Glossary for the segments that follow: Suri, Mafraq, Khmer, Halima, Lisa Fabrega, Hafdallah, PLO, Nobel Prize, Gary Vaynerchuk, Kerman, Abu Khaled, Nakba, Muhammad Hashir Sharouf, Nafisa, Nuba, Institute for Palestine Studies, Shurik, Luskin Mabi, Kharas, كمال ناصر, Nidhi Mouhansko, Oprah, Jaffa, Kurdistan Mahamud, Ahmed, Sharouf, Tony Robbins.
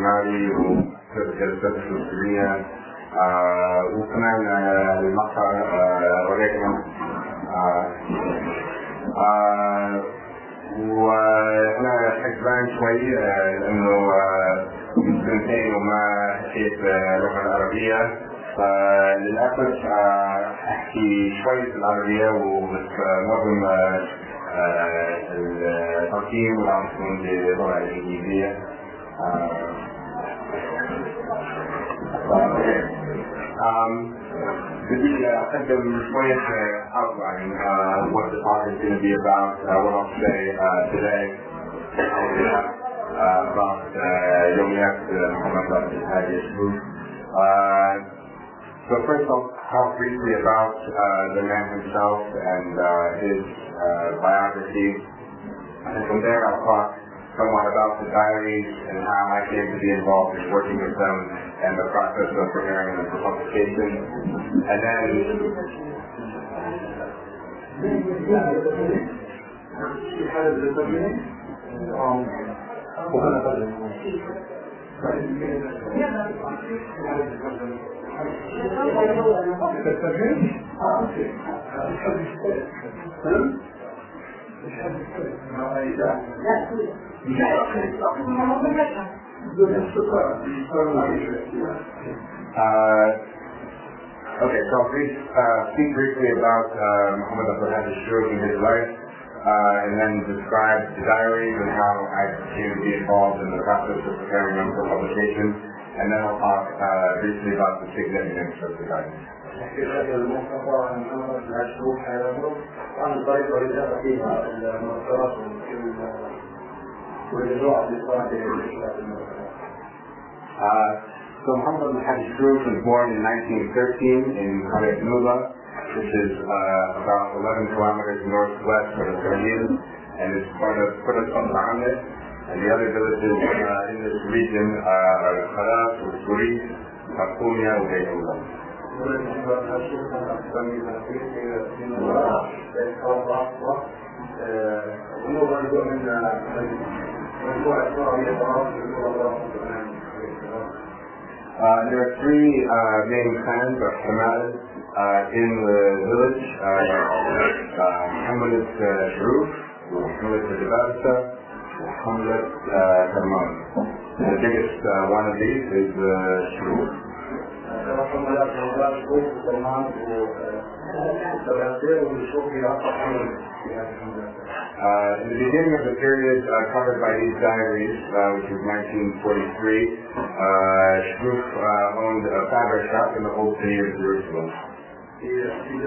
الإجمالي وجلسات التسليمية وكمان المقطع ولكن واحنا حسبان شوي لأنه من سنتين وما حكيت اللغة العربية فللأسف أحكي شوية العربية وبس معظم التركيب وعم تكون باللغة الإنجليزية. بدي أقدم شوية outline what the talk is going to be about, what I'll say today about يوميات محمد Hashir. So first I'll talk briefly about the man himself and his biography, and from there I'll talk somewhat about the diaries and how I came to be involved in working with them and the process of preparing them for publication. And then okay, so I'll speak briefly about Muhammad Hashir and his life, and then describe the diaries and how I came to be involved in the process of preparing them for publication, and then I'll talk briefly about the significance of the diaries. So Muhammad Hashir was born in 1913 in Khalifnullah, which is about 11 kilometers northwest of Kerman, and is part of Kurdistan Mahamud. And the other villages in this region are Kharas, Suri, Khakunya, and Beyullah. There are three main clans or Khmer in the village. Muhammad Sharouf, Muhammad Jabarta, Muhammad Kerman. The biggest one of these is Sharouf. In the beginning of the period covered by these diaries, which was 1943, Sharouf owned a fabric shop in the old city of Jerusalem. And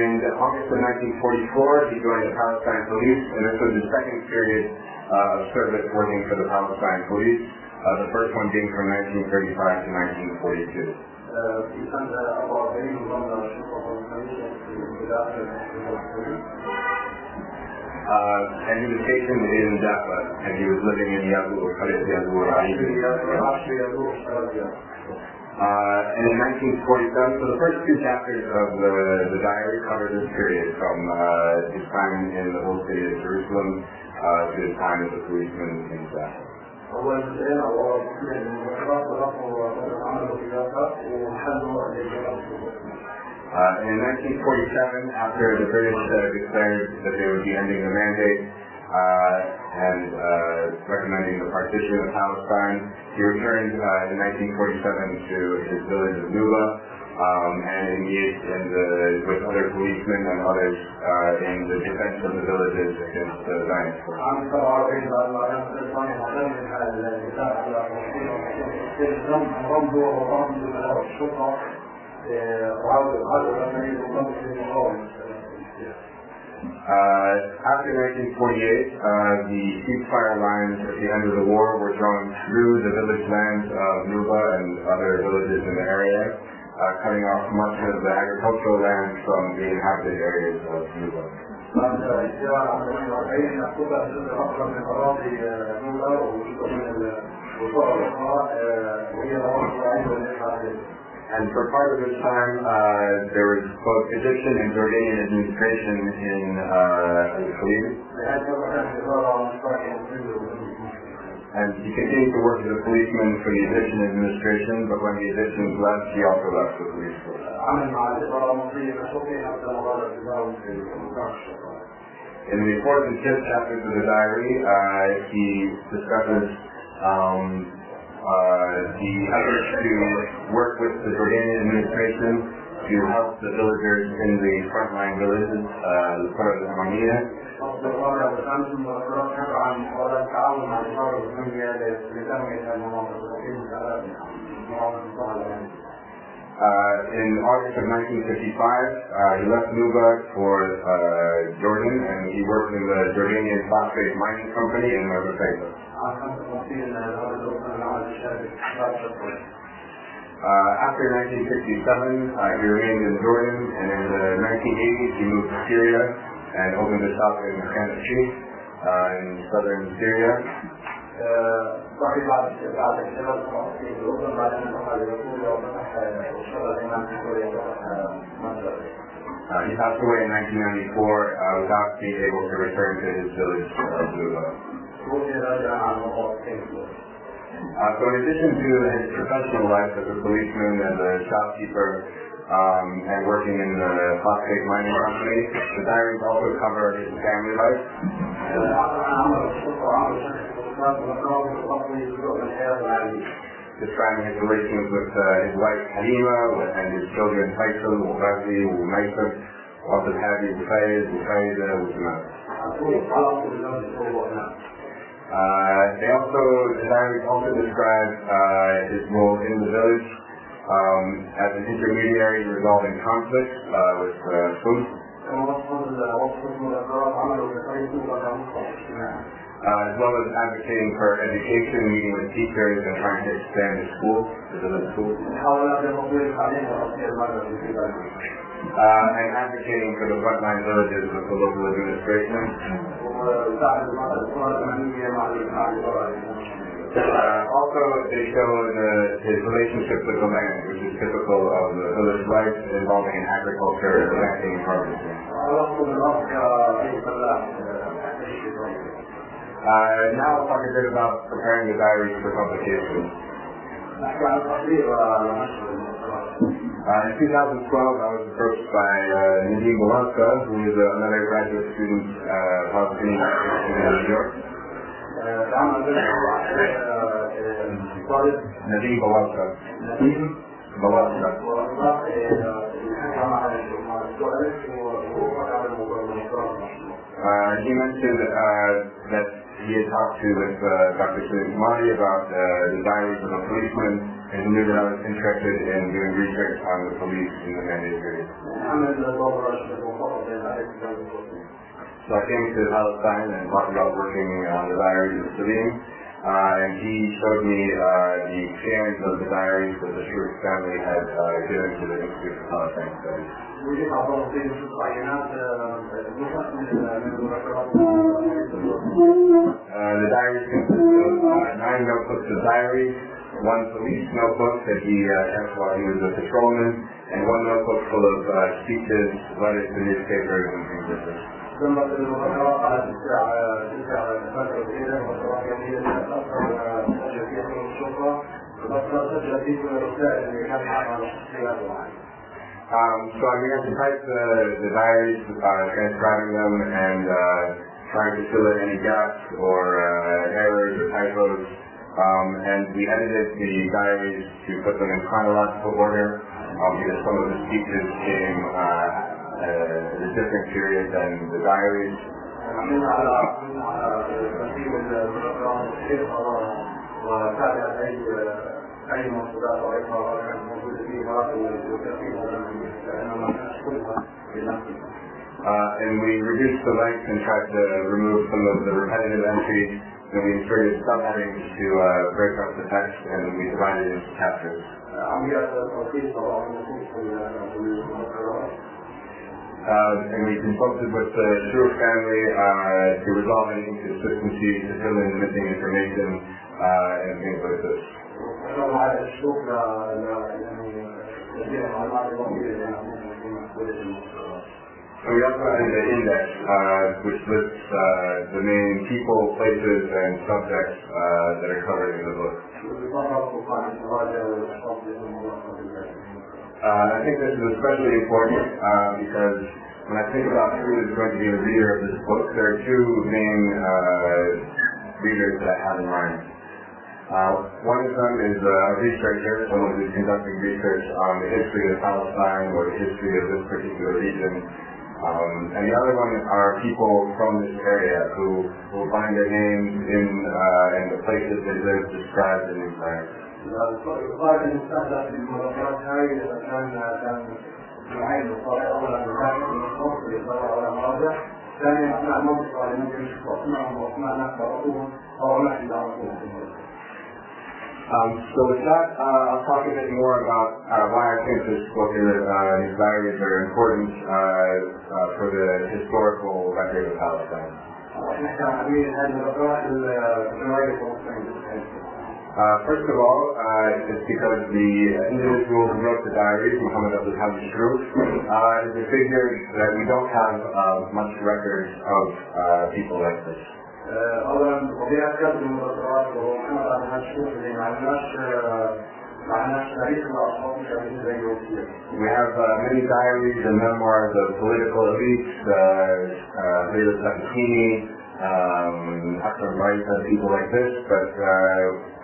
in August of 1944, he joined the Palestine Police, and this was his second period of service working for the Palestine Police, the first one being from 1935 to 1942. And he was stationed in Jaffa, and he was living in Kareth Yazoo. And in 1947, so the first two chapters of the diary cover this period from his time in the old city of Jerusalem to his time as a policeman in Jaffa. In 1947, after the British declared that they would be ending the mandate and recommending the partition of Palestine, he returned in 1947 to his village of Nuba and engaged with other policemen and others in the defense of the villages against the Zionists. After 1948, the ceasefire lines at the end of the war were drawn through the village lands of Nuba and other villages in the area, cutting off much of the agricultural land from the inhabited areas of Nuba. And for part of this time, there was both Egyptian and Jordanian administration in Khalid. And he continued to work as a policeman for the Egyptian administration, but when the Egyptians left, he also left the police force. In the fourth and fifth chapters of the diary, he discusses the efforts to work with the Jordanian administration to help the villagers in the frontline villages, in August of 1955, he left Nuba for Jordan, and he worked in the Jordanian phosphate mining company in Mafraq. After 1967, he remained in Jordan, and in the 1980s he moved to Syria and opened a shop in Khakunya, in southern Syria. He passed away in 1994 without being able to return to his village of Lula. So in addition to his professional life as a policeman, as a shopkeeper, and working in the phosphate mining company, the diaries also cover his family life. Describing his relations with his wife Halima and his children Faisal, Ghazi, Maisar, Wasab Hadi, Faiz, Faida, Usman. The diaries also describe his role in the village as an intermediary resolving conflict with food. As well as advocating for education, meeting with teachers, and trying to expand the school. And advocating for the frontline villages with the local administration. Also, they show his relationship with the land, which is typical of the village life, involving in agriculture, planting, and harvesting. Now I'll talk a bit about preparing the diary for publication. In 2012, I was approached by Nidhi Mouhansko, who is another graduate student from the University of New York. Nidhi Mouhansko. He mentioned that he had talked to with Dr. Shurik about the diaries of a policeman, and knew that I was interested in doing research on the police in the Manshia period. So I came to Palestine and talked about working on the diaries of Salim, and he showed me the sharing of the diaries that the Shurik family had given to the Institute for Palestine Studies. The diaries consist of 9 notebooks of diaries, one police notebook that he kept while he was a patrolman, and one notebook full of speeches, letters to newspapers, and things like this. So I began to type the diaries, transcribing them, and trying to fill in any gaps or errors or typos. And we edited the diaries to put them in chronological order, because some of the speeches came in a different period than the diaries. And we reduced the length and tried to remove some of the repetitive entries. Then we inserted subheadings to break up the text, and we divided it into chapters. And we consulted with the Sharouf family to resolve any inconsistencies, to fill in missing information, and things like this. So we also have in the index, which lists the main people, places, and subjects that are covered in the book. I think this is especially important because when I think about who is going to be a reader of this book, there are two main readers that I have in mind. One of them is a researcher, someone who's conducting research on the history of Palestine or the history of this particular region. And the other one are people from this area who will find their names in and the places they live described in these lands. So with that, I'll talk a bit more about why I think this book and these diaries are important for the historical record of Palestine. First of all, it's because the individual who wrote the diaries, Muhammad Hashir, is a figure that we don't have much records of people like this. We have many diaries and memoirs of political elites, Lula Santini, Akram Raita, people like this, but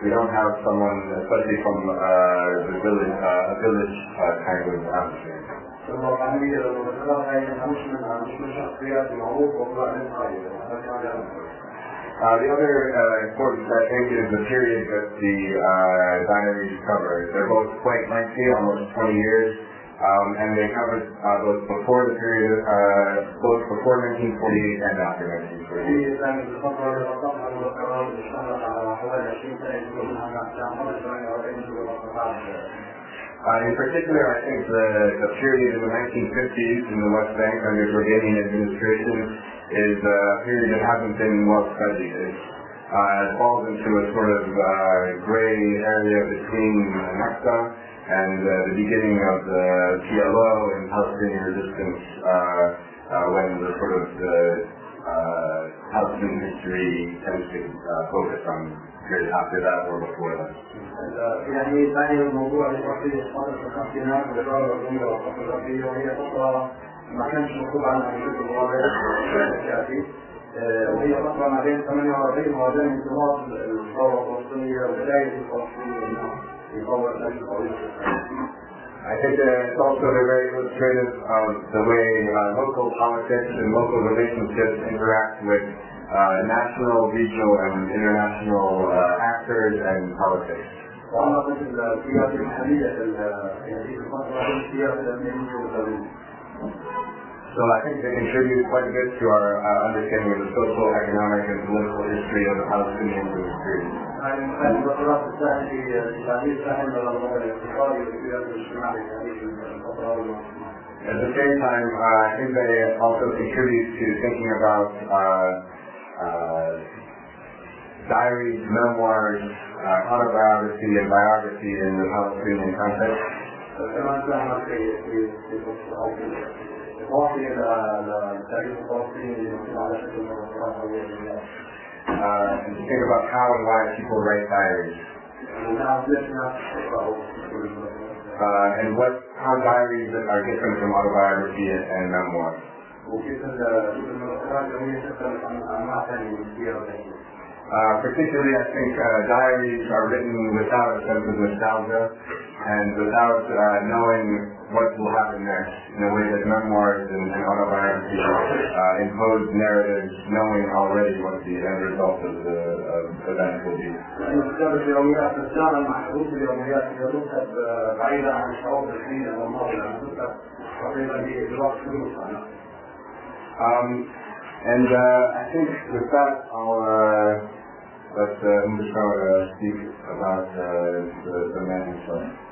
we don't have someone, especially from the village, a village kind of atmosphere. The other importance, I think, is the period that the diaries cover. They're both quite lengthy, almost 20 years, and they cover both before the period, both before 1948 and after 1948. In particular, I think the period in the 1950s in the West Bank under Jordanian administration is a period that hasn't been well studied. It falls into a sort of gray area between Nakba and the beginning of the PLO and Palestinian resistance when the sort of Palestinian history tends to focus on periods after that or before that. I think it's also very illustrative of the way local politics and local relationships interact with national, regional, and international actors and politics. So I think they contribute quite a bit to our understanding of the social, economic, and political history of the Palestinian experience. At the same time, I think they also contribute to thinking about diaries, memoirs, autobiography, and biography in the Palestinian context. And to think about how and why people write diaries. And how diaries are different from autobiography and memoir. Particularly, I think diaries are written without a sense of nostalgia and without knowing what will happen next, in a way that memoirs and autobiography impose narratives knowing already what the end result of the event will be. I think with that I'll let Nidhi speak about the man himself.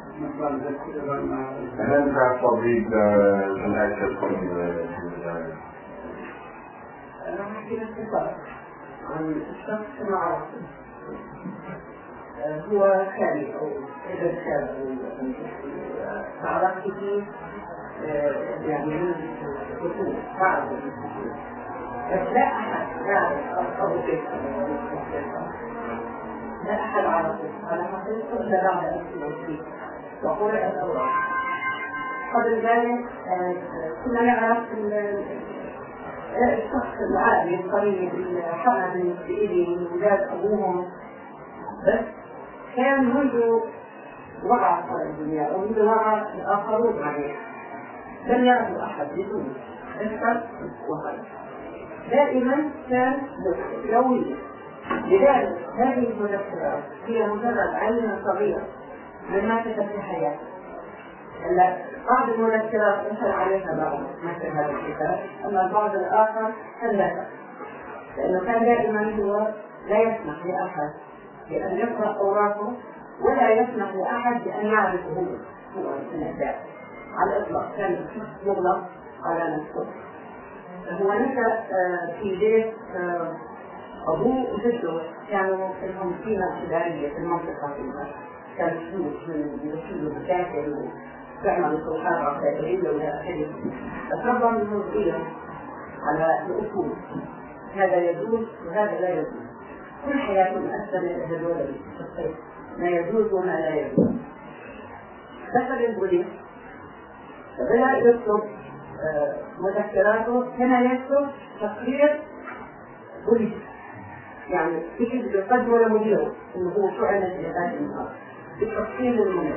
And then perhaps I'll read some excerpts from the diary. هو خالي أو ابن خالي تعرفه يعني خطوط بعض الخطوط بس لا أحد يعرف أصحابه كيف لا أحد عرفه على حقيقته إلا بعد أن يكون وقرأ الأوراق قبل ذلك كنا نعرف الشخص العادي الطبيعي اللي حقق من إيدي من ولاد أبوهم بس كان منذ وقع صار الدنيا ومنذ وقع الآخرون عليه لم يعرف أحد بدون الشخص وخلق دائما كان يوميا لذلك هذه المذكرات هي مجرد علم صغير مما كتب في حياته بعض المذكرات أثر عليها بعض مثل هذا الكتاب أما البعض الآخر هلأ لأنه كان دائما هو لا يسمح لأحد بأن يقرأ أوراقه ولا يسمح لأحد بأن يعرف هو النساء على الإطلاق كان مغلق على نفسه هو نشأ في بيت أبوه وجده كانوا لهم قيمة إدارية في المنطقة كان فلوس من يشيلوا مشاكل وتعمل صلحات عسكرية ولا أحد تفرض منهم قيم على الأصول هذا يجوز وهذا لا يجوز كل حياتهم أثرت هذول الشخصين ما يجوز وما لا يجوز دخل البوليس بدأ يكتب مذكراته كما يكتب تقرير بوليس يعني يجب يقدر مديره انه هو شو عمل في هذا النهار بتفصيل المنع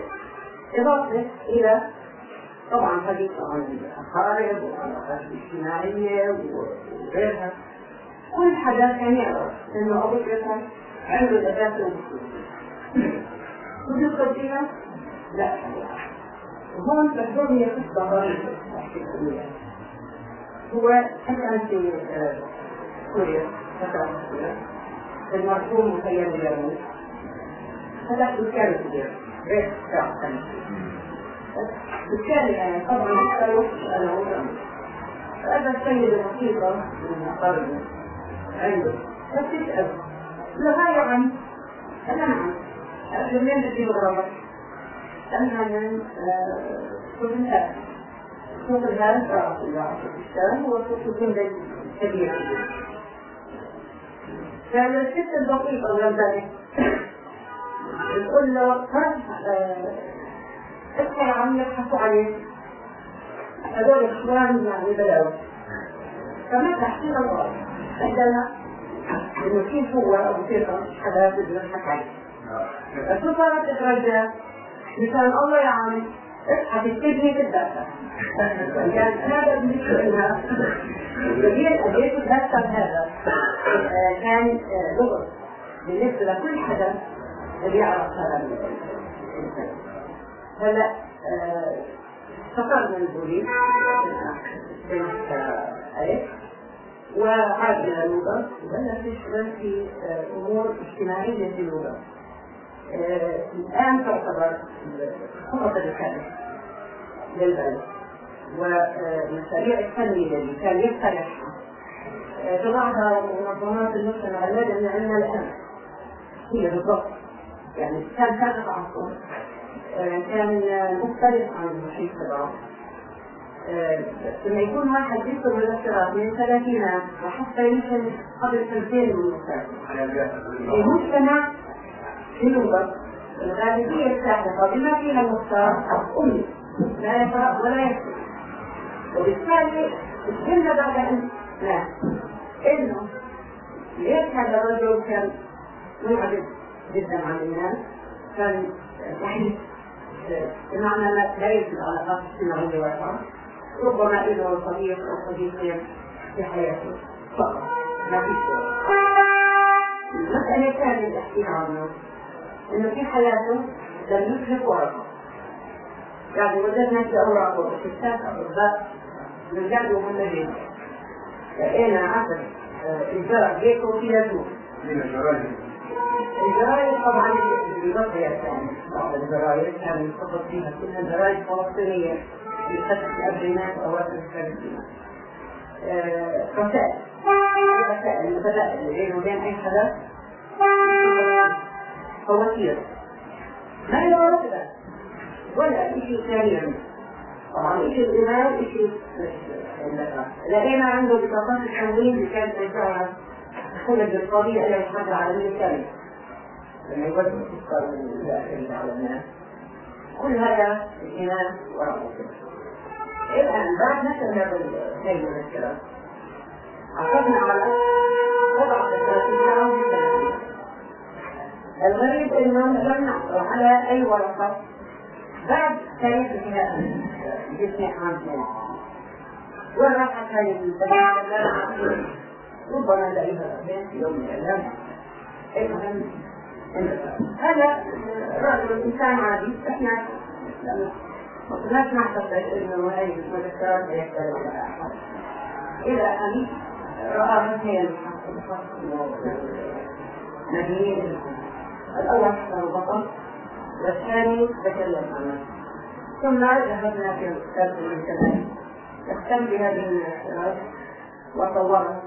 اضافه الى طبعا حديثه عن الحرائق وعلاقات اجتماعيه وغيرها كل حدا كان يعرف انه ابو كلب عنده الاداه المسؤوليه وبيدخل فيها لا حدا يعرف وهون بحضرني قصه ضريبه هو مثلا في سوريا المرحوم مخيم اليرموك هذا دكان كبير بيت ساعة دكان طبعا أكثر وحش أنا وأنا فأبى السيد الحقيقة من أقاربه عنده فبتسأل لغاية عن أنا معك أبدو منين بدي الغربة أنا من كل هذا صوت الهال رأس الله هو صوت جملة كبيرة كان الست البسيطة غير ذلك بتقول له هات ادخل عمك حكوا عليه هذول اخوان يعني بلاوي فما تحكي له الغلط عندنا انه كيف هو ابو ثقه حدا بده يضحك عليه فشو صارت تترجى لسان الله يا عمي اصحى تبتدي تتدخل يعني هذا اللي شفناه كثير قضية تتدخل هذا كان لغز بالنسبة لكل حدا اللي يعرف هذا الإنسان هلا استقرنا البوليس وعاد إلى لولا وبلش يشتغل في أمور اجتماعية في لولا الآن تعتبر خطة الكامل للبلد والمشاريع الفنية اللي كان يقترحها تضعها منظمات المجتمع المدني عندنا الآن هي بالضبط يعني كان هذا عصر كان مختلف عن المحيط تبعه لما يكون واحد يكتب مذكرات من الثلاثينات وحتى يمكن قبل سنتين من المجتمع المجتمع في لغة الغالبية الساحقة بما فيها المختار أمي لا يقرأ ولا يكتب وبالتالي الجنة بعد أن لا إنه ليش هذا الرجل كان منعزل جدا عن الناس كان وحيد بمعنى لا يوجد علاقات اجتماعية واسعة ربما إذا صديق أو صديقين في حياته فقط ما في شيء المسألة الثانية اللي أحكيها عنه إنه في حياته لم يترك ورقة يعني وجدنا في أوراق وستات أطباء من جد ومهملين لقينا عدد إجراء بيكو في لازوم من الجرايد طبعا بالوضعية الثانية بعض الجرايد كانوا يتفضل فيها كلها جرايد فلسطينية للفتح الأبرينات وأواتر الثالثين رسائل المبادئ اللي بينه وبين أي حدث فوسيط لا يعرف له ولا شيء ثاني عنده. طبعا ايش الغناء وايش النفقه. لقينا عنده بطاقات التموين اللي كانت بتاعها تخلق بالقضيه الى الحرب العالميه الثانيه لما يوجهوا في القرن الاخير على الناس. كل هذا الغناء وراءه الان بعد ما تمام النيل من الكلام عقدنا على وضع الثلاثين. المريض انه لم نحصل على اي ورقه بعد تاريخ الغناء جسمي عام والراحه كانت متبعه لا نعرف ربما نلاقيها في يوم من الايام. المهم هذا رجل انسان عادي احنا ما كناش نعتقد انه هذه المذكرات سيحتاج الى احد الى ان راى مثلا مدينه الاول حسن البطل والثاني تكلم عنه ثم ذهبنا في الكتاب من كلامه تهتم بهذه المذكرات وطورت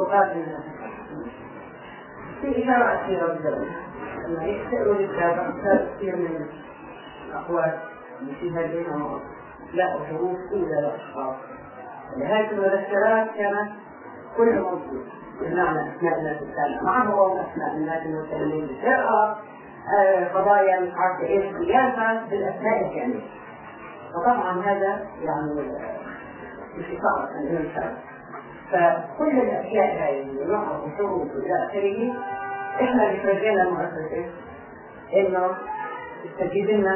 وقابلنا في اشاره اخيره بالدوله لما يخسروا للكتاب كثير من الاقوال اللي فيها بينهم لا حروف الا لاشخاص. لهذه المذكرات كانت كل موجود بمعنى اسماء الناس الثانيه معهم اسماء الناس المتكلمين بالشرقه قضايا مش عارفه ايه خلافه بالاسماء الكامله. فطبعا هذا يعني مش صعب ان ننشر فكل الاشياء هذه اللي نوعها وحروف والى اخره احنا اللي فرجينا المؤسسه انه تستجيب لنا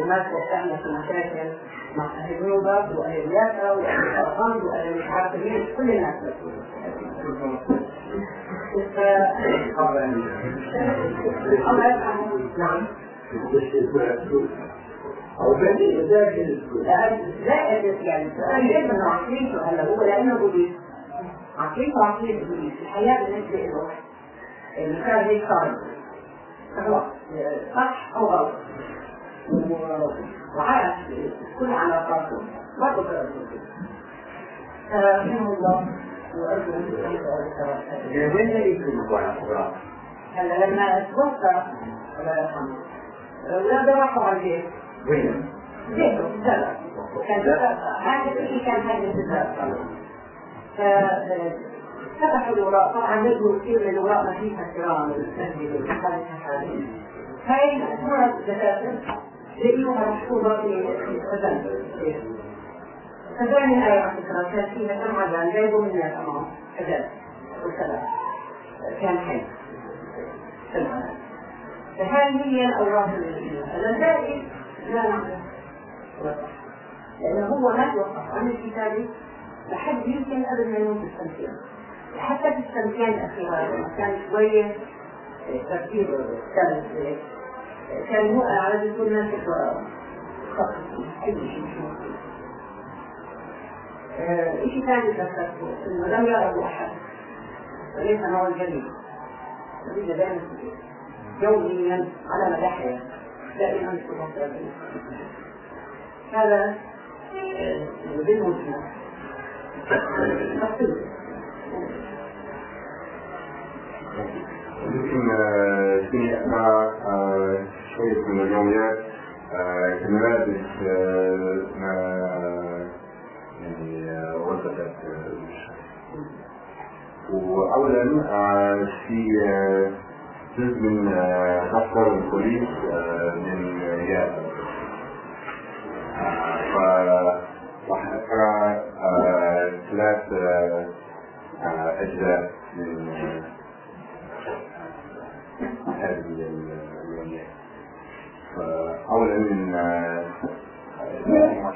المركز بتاعنا في مشاكل مع اهل نوبا واهل يافا واهل الارقام واهل مش عارف مين كل الناس مسؤولين. الله يرحمه. نعم. عقبالي ذاكر زائد يعني تقريبا 20 سؤال هو لانه بوليس عقليته بوليس الحياه بالنسبه له اللي كان هيك صار صح او غلط وعارف كل علاقاته برضه كده رحمه الله وارجو ان تستمتعوا. هلا لما اتوفى الله يرحمه الاولاد راحوا على البيت وين؟ بيته في الزرع وكان عارف ايه كان هذا الزرع فتفتحوا الوراء طبعا نجموا كثير من الوراء ما فيها كرام المسجد وحالتها حاليا. هاي الأسمرة الدفاتر لقيوها محفوظة في خزانة خزانة هاي على فكرة كان فيها كم عدد جايبوا منها كمان خزانة والسلام كان حي سلام. فهاي هي الأوراق اللي النتائج لا نعرف لأنه هو ما توقف عن الكتابة لحد يمكن قبل ما يموت السنتين حتى في السنتين الأخيرة كان شوية ترتيب كان هو على ذلك الناس خطر أي شيء مش موجود. شيء ثاني ذكرته إنه لم يرى أحد وليس هو الجليل الذي دائما يوميا على مدحه دائما في مصر. هذا بالمجمل تفصيل يمكن في أثناء شوية من اليوميات كلمات يعني وردت وأولا في جزء من دفتر البوليس من جافا فأقرأ ثلاث أجزاء من هذه اليوميات. فأولا من 20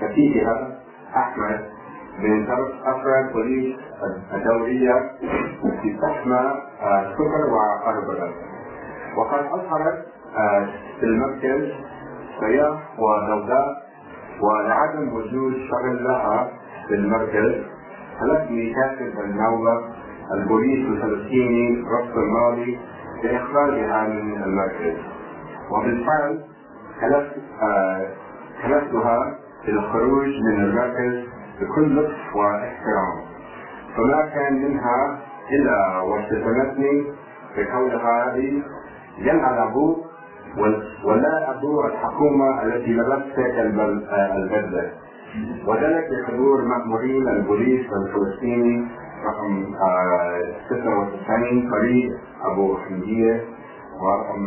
شقيقها أحمد من طرف أفراد وليس الدولية في تحمى السفر وأربلة. وقد أظهرت في المركز سياح وضوضاء ولعدم وجود شغل لها في المركز خلتني كاتب النوبة البوليس الفلسطيني رفض المالي لإخراجها من المركز، وبالفعل كلفتها للخروج من المركز بكل لطف واحترام، فما كان منها إلا وشتمتني بقولها يلعن أبوك ولا أبو الحكومة التي لبستك البدلة، وذلك بحضور مأمورين البوليس الفلسطيني رقم 96 فريد أبو حمدية ورقم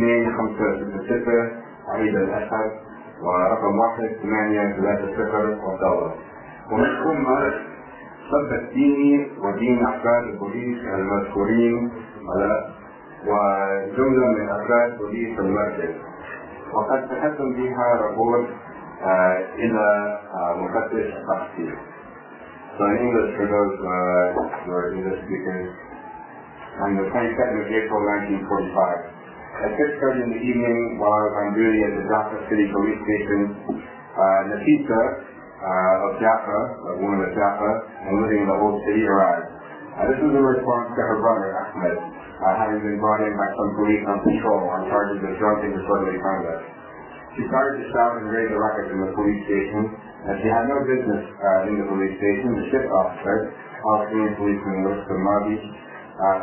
2560 عيد الأسد ورقم 1830 عبدالله. ومن ثم صبت ديني ودين أفراد البوليس المذكورين وجملة من أفراد بوليس المركز، وقد تقدم بها رابور إلى مفتش التحصيل. So in English, for those who are English speakers, on the 22nd of April 1945, at 6:30 in the evening, while I was on duty at the Jaffa City Police Station, Nafisa of Jaffa, a woman of Jaffa, and living in the old city, arrived. This was in response to her brother, Ahmed, having been brought in by some police on patrol on charges of drunk and disorderly conduct. She started to shout and raise a ruckus in the police station, and she had no business in the police station. The shift officer, Palestinian policeman Luskin Mabi,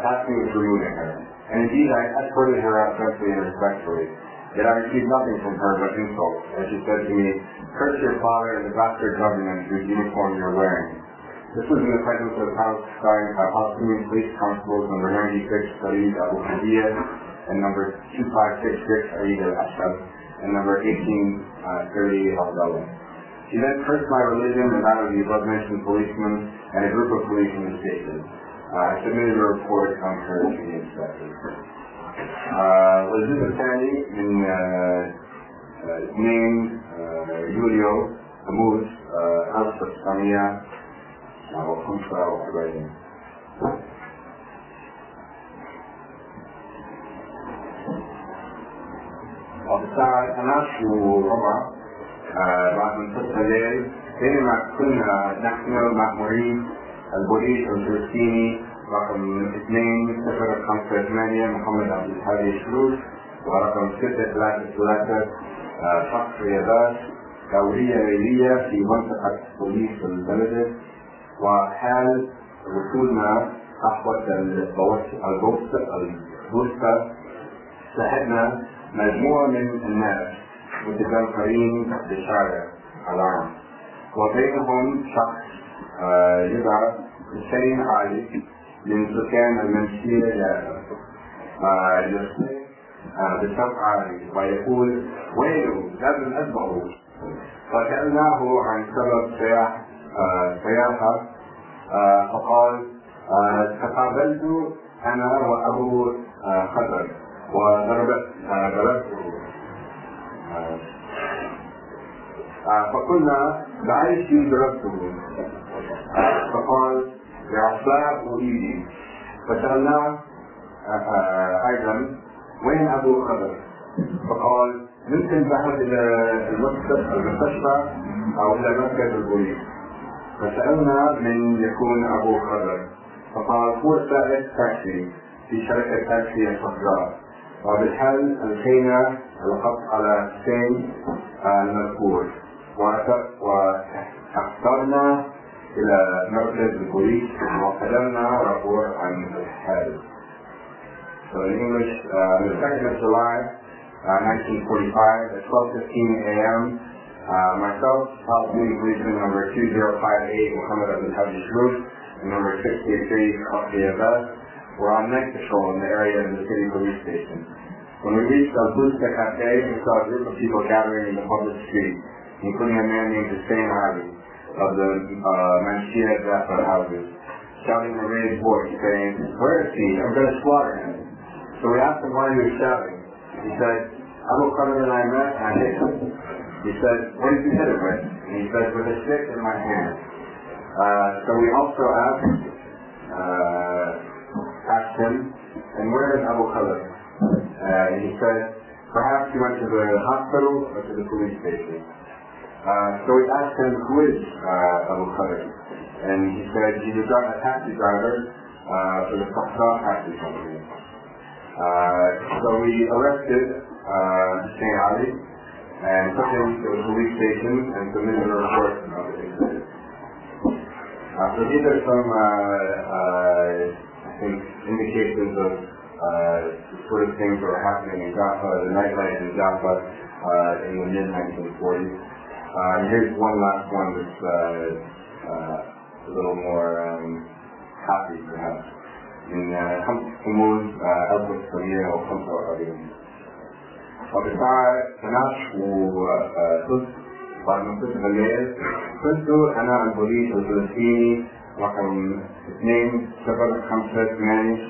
tasked me with removing her. And indeed, I escorted her out gently and respectfully. Yet I received nothing from her but insults, as she said to me, "Curse your father and the bastard government whose uniform you're wearing." This was in the presence of Palestinian police constables number 96, Said Abu and number 2566, Aid al-Ashab, and number 1830, Hafdallah. She then cursed my religion and that of the above-mentioned policemen and a group of police in the station. I submitted a report on her to the inspector. Liz Sandy in named Julio Amuz al-Sassamiyah. الساعة 12:15 بعد منتصف الليل، بينما كنا نحن مأمورين البوليس الفلسطيني رقم 2058 محمد حبيب شروف ورقم 633 شخص رياضات دورية ليلية في منطقة بوليس البلد. وحال وصولنا أحوط البوسطة ساعدنا مجموعة من الناس متجمعين في الشارع العام، وبينهم شخص يدعى حسين حاربي من سكان المنشية زافر، يصيح بصوت عالي ويقول: "ويلو لازم أذبحه". فسألناه عن سبب سياحة فقال: "تقابلت أنا وأبو خضر وضربته فقلنا بعيشي ضربته فقال بعصاء وإيدي فسألنا أيضا وين أبو خضر فقال يمكن ذهب إلى المستشفى أو إلى مركز البوليس فسألنا من يكون أبو خضر فقال هو سائق تاكسي في شركة تاكسي الصحراء وبالحال ألقينا القبض على حسين المذكور وأخطرنا إلى مركز البوليس وقدمنا رابور عن الحال. So in English, on the 2nd of July 1945 at 12:15 a.m. Myself, Palestinian policeman number 2058 Muhammad Hashir Sharouf and number 683 Khakunya were on night patrol in the area of the city police station. When we reached the Blusta Cafe, we saw a group of people gathering in the public street, including a man named Hussein Harvey of the Manshia Zafar houses, shouting in a raised voice, saying, "Where is he? I'm going to slaughter him." So we asked him why he was shouting. He said, "Abu Khaled and I met and I hit him." He said, "What did you hit him with?" And he said, with a stick in my hand. So we also asked him, and where is Abu Khaled? And he said, perhaps he went to the hospital or to the police station. So we asked him, who is Abu Khaled? And he said, he's a taxi driver for the Pakistan Taxi Company. So we arrested Hussein Harvey and took him to the police station and submitted a report of the incident. So these are some, I think, indications of the sort of things that were happening in Jaffa, the nightlife in Jaffa in the mid-1940s. Here's one last one that's a little more happy, perhaps. من خمسة أمور ألف وتسعمية وخمسة وأربعين. وبالساعة 12:30 بعد منتصف الليل كنت أنا البوليس الفلسطيني رقم 20588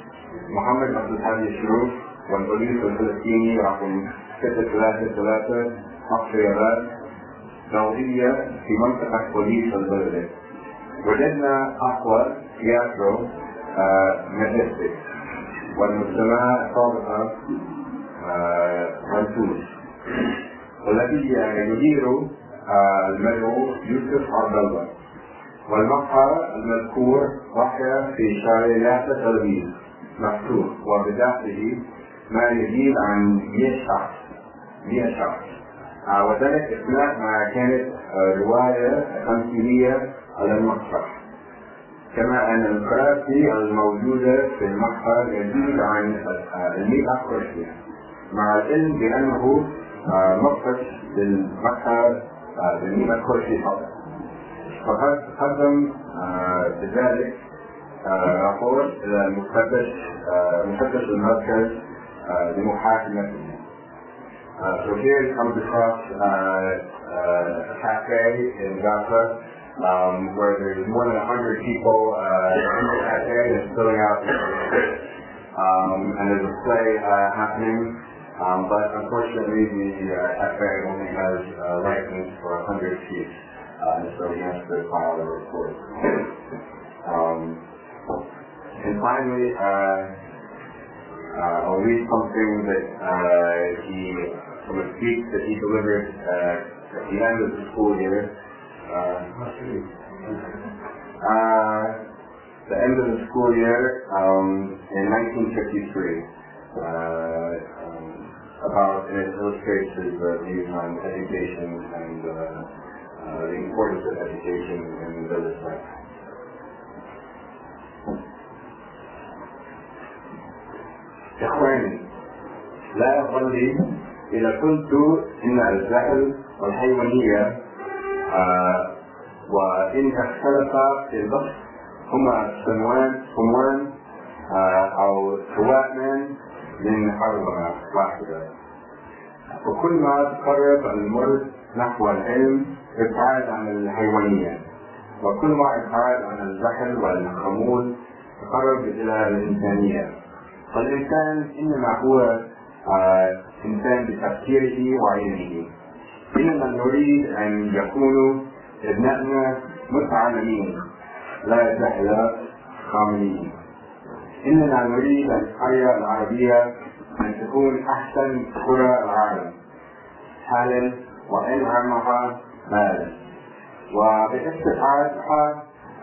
محمد حسن شروف والبوليس الفلسطيني رقم 633 مقصيرات دولية في منطقة بوليس البلدة. وجدنا أقوى تياترو مجلسك والمجتمع صادقة منسوس والذي يدير المدعو يوسف عبد الله والمقهى المذكور وقع في شارع يافا تلبيب مفتوح وبداخله ما يزيد عن 100 شخص وذلك اثناء ما كانت رواية خمسينية على المقهى كما أن الكراسي الموجودة في المقهى يزيد عن 100 كرسي مع العلم بأنه مقصد للمقهى ب100 كرسي فقط. فقد قدم بذلك رابور إلى المفتش المركز لمحاكمته. So here it comes across a cafe in Jaffa, where there's more than 100 people in the cafe that's filling out the and there's a play happening, but unfortunately the cafe only has a license for 100 seats, so he has to file the report. And finally, I'll read something that from a speech that he delivered at the end of the school year. The end of the school year in 1953 about, and it illustrates his views on education and the importance of education in the village life. إخواني لا أصلي إذا كنت إن الرحل والحيوانية وإن اختلف في البحث هما سموان أو سواء من حربة واحدة. وكلما تقرب المرء نحو العلم ابتعد عن الحيوانية، وكلما ابتعد عن الزحل والخمول تقرب إلى الإنسانية. فالإنسان إنما هو إنسان بتفكيره وعلمه. إنما نريد أن يكونوا ابنائنا متعلمين لا جهلة خاملين. إننا نريد القرية العربية أن تكون أحسن قرى العالم حالا وأنعمها مالا، وباستطاعتها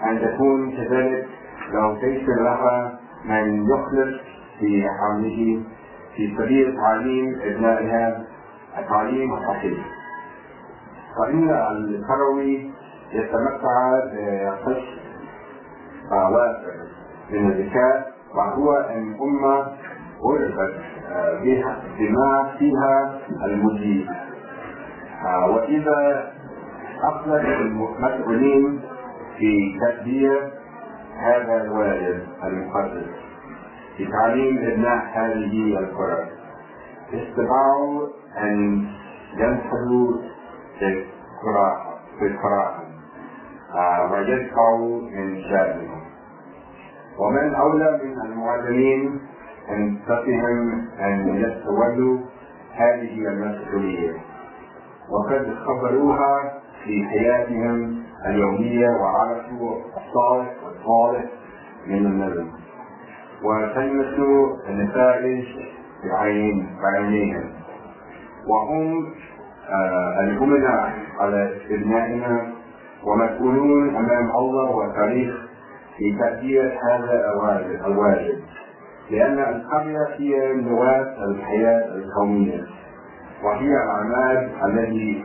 أن تكون كذلك لو تيسر لها من يخلص في عمله في سبيل تعليم ابنائها التعليم الصحيح. فإن الكروي يتمتع بقشر واسع من الذكاء، وهو أن أمة غرفت بما فيها المجيد، وإذا أفلت المسؤولين في تربية هذا الوالد المقدس في تعليم أبناء هذه الكرة استطاعوا أن ينحلوا بالقراءة ويدفعوا من شأنهم. ومن أولى من المعلمين أن تفهم أن يتولوا هذه المسؤولية، وقد خبروها في حياتهم اليومية وعرفوا الصالح والصالح من النبي، وتلمسوا النتائج بعينيهم، وهم الأمناء على ابنائنا ومسؤولون أمام الله والتاريخ في تأدية هذا الواجب، لأن القرية هي نواة الحياة القومية، وهي العماد الذي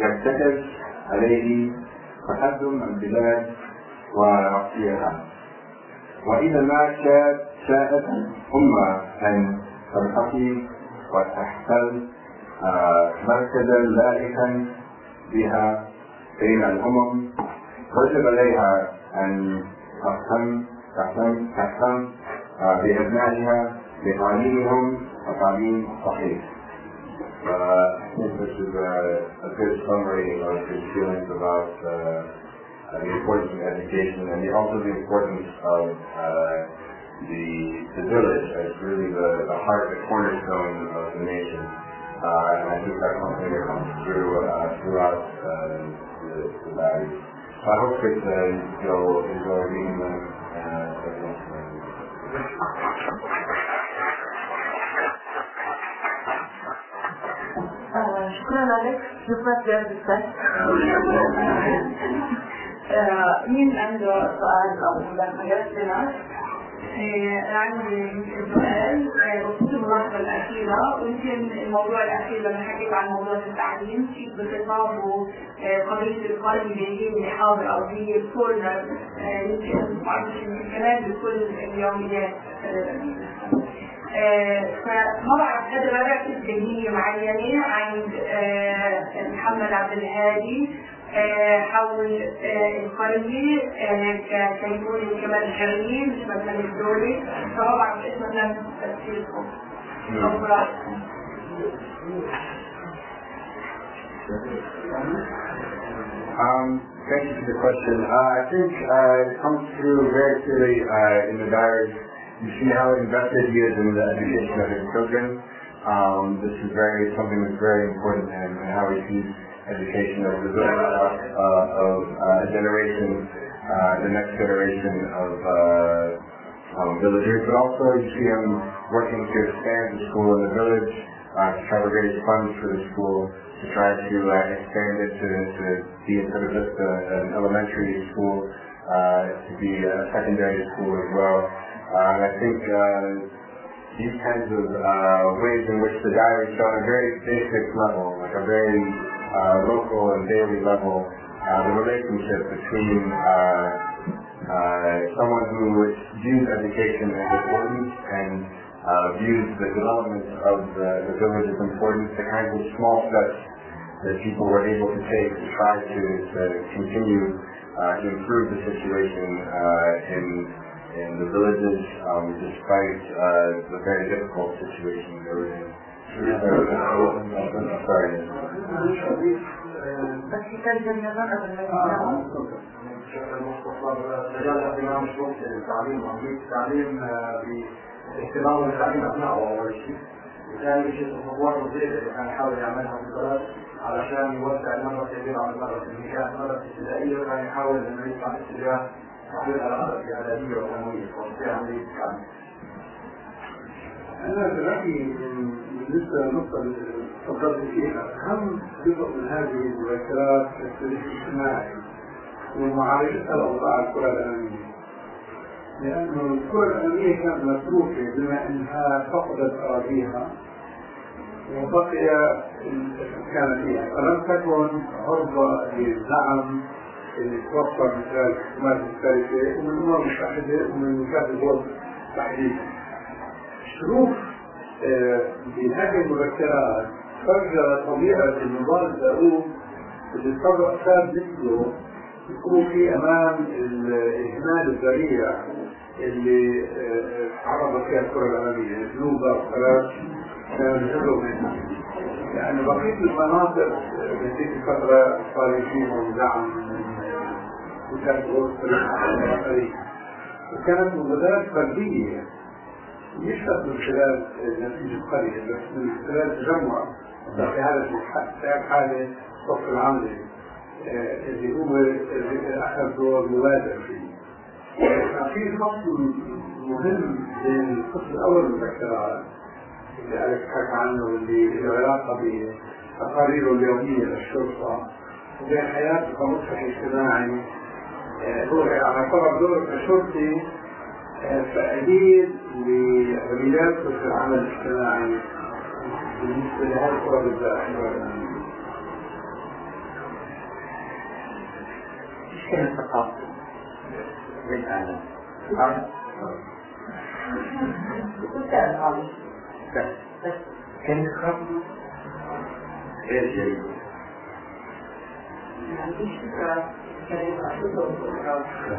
يرتكز عليه تقدم البلاد ورقيها. وإذا ما شاءت الأمة أن ترتقي وتحتل مركزا لائقا بها بين الأمم، وجب عليها أن تهتم بأبنائها بتعليمهم وتعليم صحيح. I think this is a good summary of his feelings about the importance of education and also the importance of the village as really the heart, the cornerstone of the nation. And I think that's something that comes through throughout the values. So I hope that you'll enjoy reading them as much as شكرا لك، شكرا جزيلا. مين عنده سؤال أو ملاحظات لنا؟ عندي سؤال بخصوص المرحلة الأخيرة، ويمكن الموضوع الأخير لما حكيت عن موضوع التعليم كيف بتطابقوا قضية القرن اللي حاضر أو هي الكورنر، يمكن كمان بكل اليوميات. فما بعرف قادرة أركز بهية معينة عند محمد عبد الهادي حول القرية كيكون كمان الحريم مثلا الدولي، فما بعرف إيش مثلا تفسيركم أو رأيكم. Thank you for the question. I think it comes through very clearly in the diary. You see how invested he is in the education of his children. This is something that's very important to him, and how he sees education as the building up of a generation, the next generation of villagers. But also you see him working to expand the school in the village, to try to raise funds for the school, to try to expand it to be instead of just an elementary school, to be a secondary school as well. And I think these kinds of ways in which the diary is on a very basic level, like a very local and daily level, the relationship between someone who views education as important and views the development of the village as important, the kinds of small steps that people were able to take to try to continue to improve the situation in the villages, despite the very difficult situation they were in. Sorry. أنا في رأيي بالنسبة للنقطة اللي تفضلت فيها أهم جزء من هذه المذكرات التاريخ الاجتماعي ومعرفة الأوضاع الكرة العالمية، لأنه الكرة العالمية كانت متروكة بما أنها فقدت أراضيها وبقي كان فيها، فلم تكن عرضة للزعم اللي توفر من خلال الحكومات المختلفة ومن الأمم المتحدة ومن وكالة الغرب تحديدا. شروف بهذه المذكرات فرجت طبيعة النضال الدؤوب اللي سبق كان مثله يكون في أمام الإهمال الذريع اللي تعرضت فيها الكرة العالمية، نوبا وخلاص كانوا يجروا منها، يعني بقية المناطق بهذيك الفترة صار فيهم دعم وكانت مبادرات فردية مش بس من خلال نتيجة قرية، بس من خلال تجمع في هذا الحالة الصف العملي اللي هو أخذ دور مبادر فيه. في فصل مهم للفصل الأول من المكتبات اللي عليك حكى عنه واللي له علاقة بتقاريره اليومية للشرطة وبين حياته كمصلح اجتماعي. على طلب دور كشرطي فقليل لميلاته في العمل الاجتماعي بالنسبة لهذا الطلب الداخلي. مشكلة الثقافة بالعالم بس كان خبر غير جيد. ما عنديش فكرة كان معروفة بالثقافة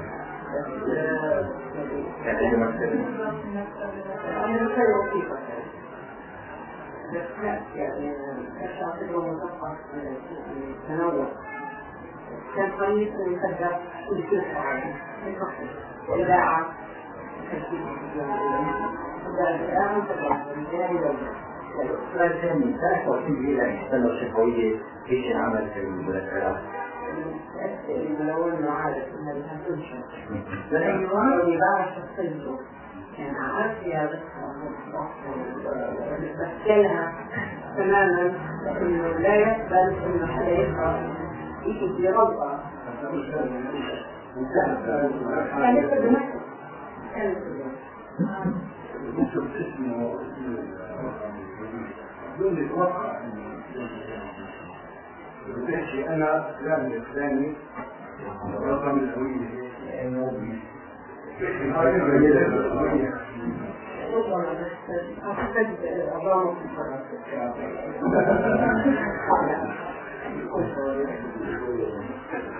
كان مكتبة أنا مكتبة وثيقة بس لا يعني الشعب هو مثقف تنوع كان قريب من مكتبة وثيقة عالم إذاعة لكن تعرف وكيف يلعب يستمر شفوية إيش العمل في المذكرات؟ الملون معارف إنها تنشر لأن الملون يباع شخصيته كان عارفها بس كانها تماما إنه لا يقبل إنه حدا يقرأ يجب يرضى كان لسه بمكة كان بدون يتوقع بتحكي أنا فلان الإسلامي رقم الهوية لأنه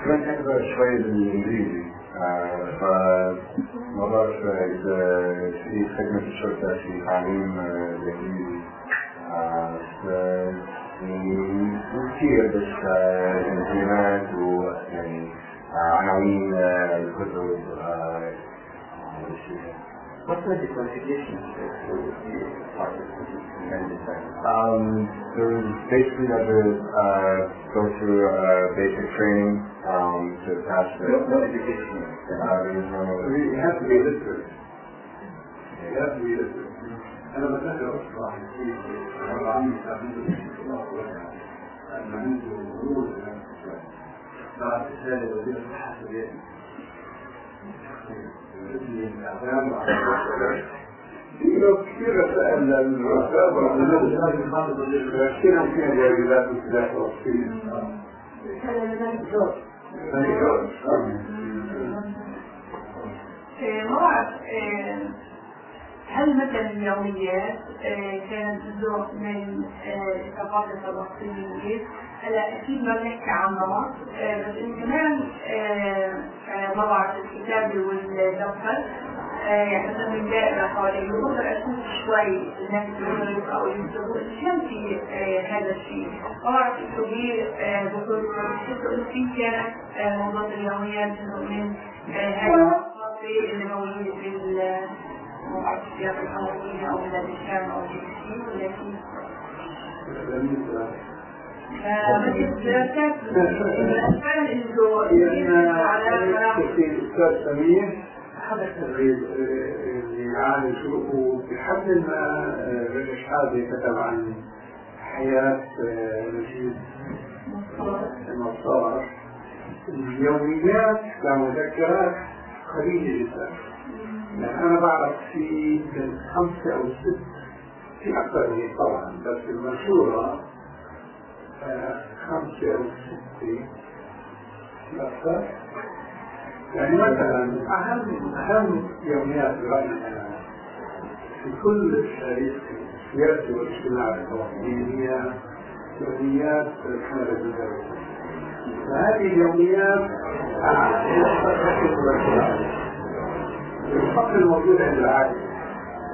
كنت أكبر شوية بالإنجليزي فمرة إذا في خدمة الشرطة في تعليم الإنجليزي يعني كثير بس تنظيمات ويعني عناوين الكتب What's the qualification to be part of there was basically that was go through basic training to pass the qualification. You have to be literate. You have to be literate. أنا بدأت أشرح الشيء العميق عنده أن عنده غرور بعد إسلام وزير الصحة السورية فيه كثير رسائل للرسائل كثيرا فيها جايبات السلاح والصين هل مثلا اليوميات كانت تدور من الثقافة الفلسطينية؟ هلا أكيد ما بنحكي عن نمط بس إن كمان وضع الكتابة والدفتر يعني مثلا من دائرة حوالي بقدر أشوف شوي الناس يقولوا أو يكتبوا كان في هذا الشيء وضع الكتابة بقدر شفت إنه في كانت موضوع اليوميات من هذه الثقافة اللي موجودة في وعشيات الحوالية أو بلاد الشام أو جيسين ولكن كانت الأسفل إنه على مناطق الأستاذ سمير حدث اللي يعاني شروقه بحد ما رجش حاضر كتب عن حياة نجيب المصطلح اليوميات كمذكرات خليجي جدا. يعني أنا بعرف في من 5 أو 6 في أكثر من طبعا بس المشهورة 5 أو 6 أكثر. يعني مثلا أهم يوميات رأينا في كل الشريط السياسي والاجتماعي الفلسطيني هي يوميات الحملة الجزائرية. فهذه اليوميات الفصل الموجود عند العالم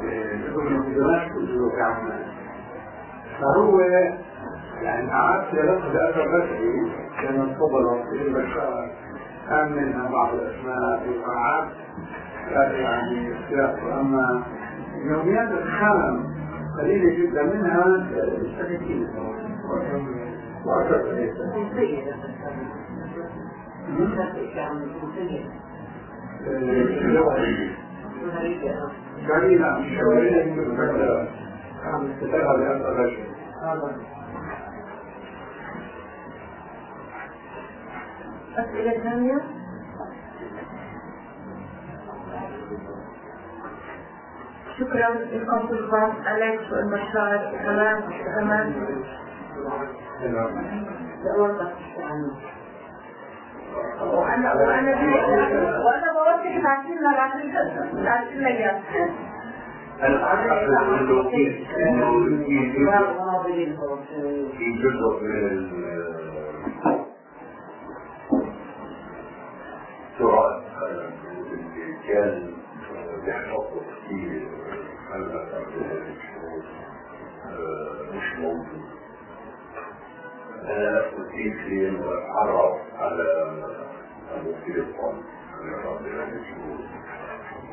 في دمشق وفي عمان فهو يعني أعاد سياسة بأثر بشري كان انقبضت إلى البشر كان منها بعض الأسماء في القاعات يعني السياسة. أما يوميات الخام قليلة جدا منها السكاكين أسئلة ثانية؟ شكرا لكم كلكم عليكم المشاعر كمان وأنا بوضح تعطينا تعطينا إياه الأرض التوقيت إنه في جزء من السرعة اللي كان بيحصل فيه حالة مش موجود. أنا أستطيع في الحرب على الفلسطين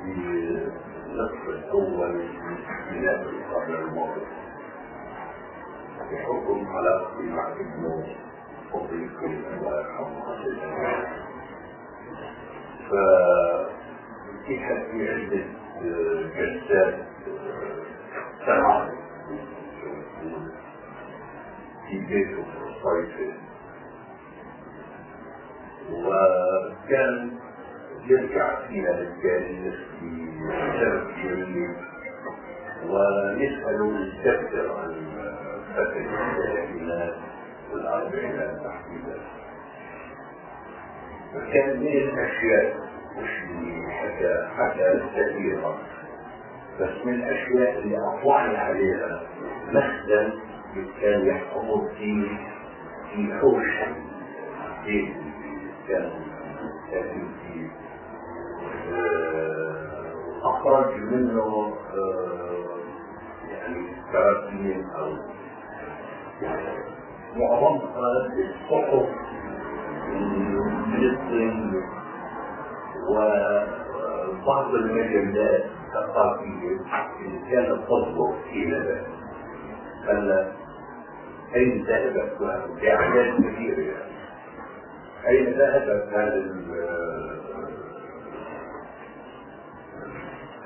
في نصف الأول من بداية القرن الماضي بحكم علاقتي مع ابنه وفي كل أنواع فاتيحت في عدة جلسات سمعة في بيته في الصيفة وكان يرجع فيها للجالس في شرف جميل ونسأله الدفتر عن فترة الثلاثينات والأربعينات تحديدا كان من الأشياء مش حتى الكثيرة بس من الأشياء اللي أطلعني عليها مخزن كان يحكمه في حوش كان في أخرج منه يعني كراتين أو يعني معظم الصحف فلسطين وبعض المجلات الثقافية اللي كانت تطلق فيها ذلك أن أين ذهبت في أعداد كثيرة أين ذهبت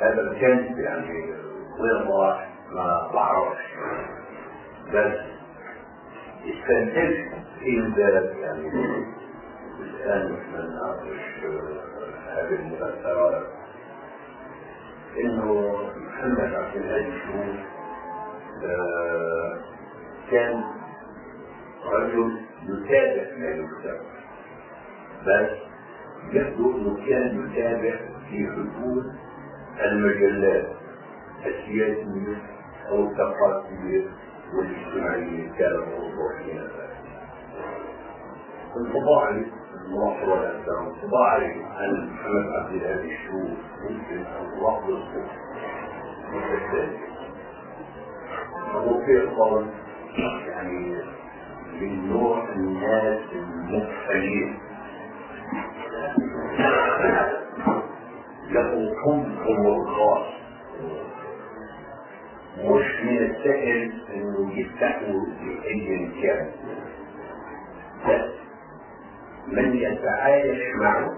هذا الكنز يعني غير واضح ما بعرفش بس استنتجت في ذلك يعني الآن نحن نناقش هذه المؤثرات إنه محمد عبد الهادي كان رجل يتابع ما يكتب بس يبدو إنه كان يتابع في حدود المجلات السياسية أو الثقافية والاجتماعية كان الموضوع في هذا انطباعي الموضوع انطباعي عن محمد عبد الهادي الشهور ممكن أن أحضر بالتالي هو في أخبار يعني من نوع الناس المتفلين له حمق والخاص مش من السهل أنه يفتحوا بأي كان من يتعايش معه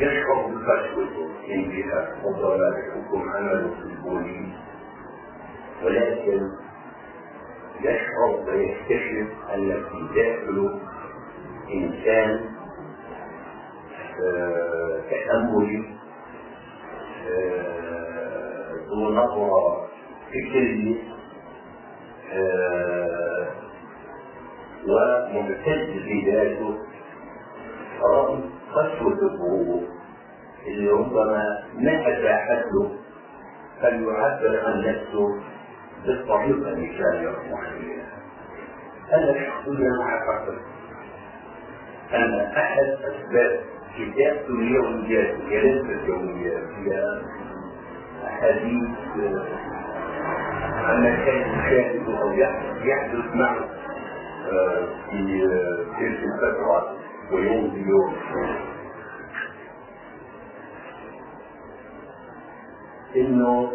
يشعر بفشوته ينبهر مضرات حكم عمله في البوليس ولكن يشعر ويكتشف ان في داخله انسان تأملي ذو نظرة فكرية وممتد بذاته رغم قسوته اللي ربما ما اتاحت له فليعبر عن نفسه بالطريقه اللي كان يطمح اليها. انا شخصيا اعتقد ان احد اسباب كتابه اليوميات جلسه اليوميات هي احاديث عن كان يشاهده او يحدث معه في تلك الفترة ويوم بيوم إنه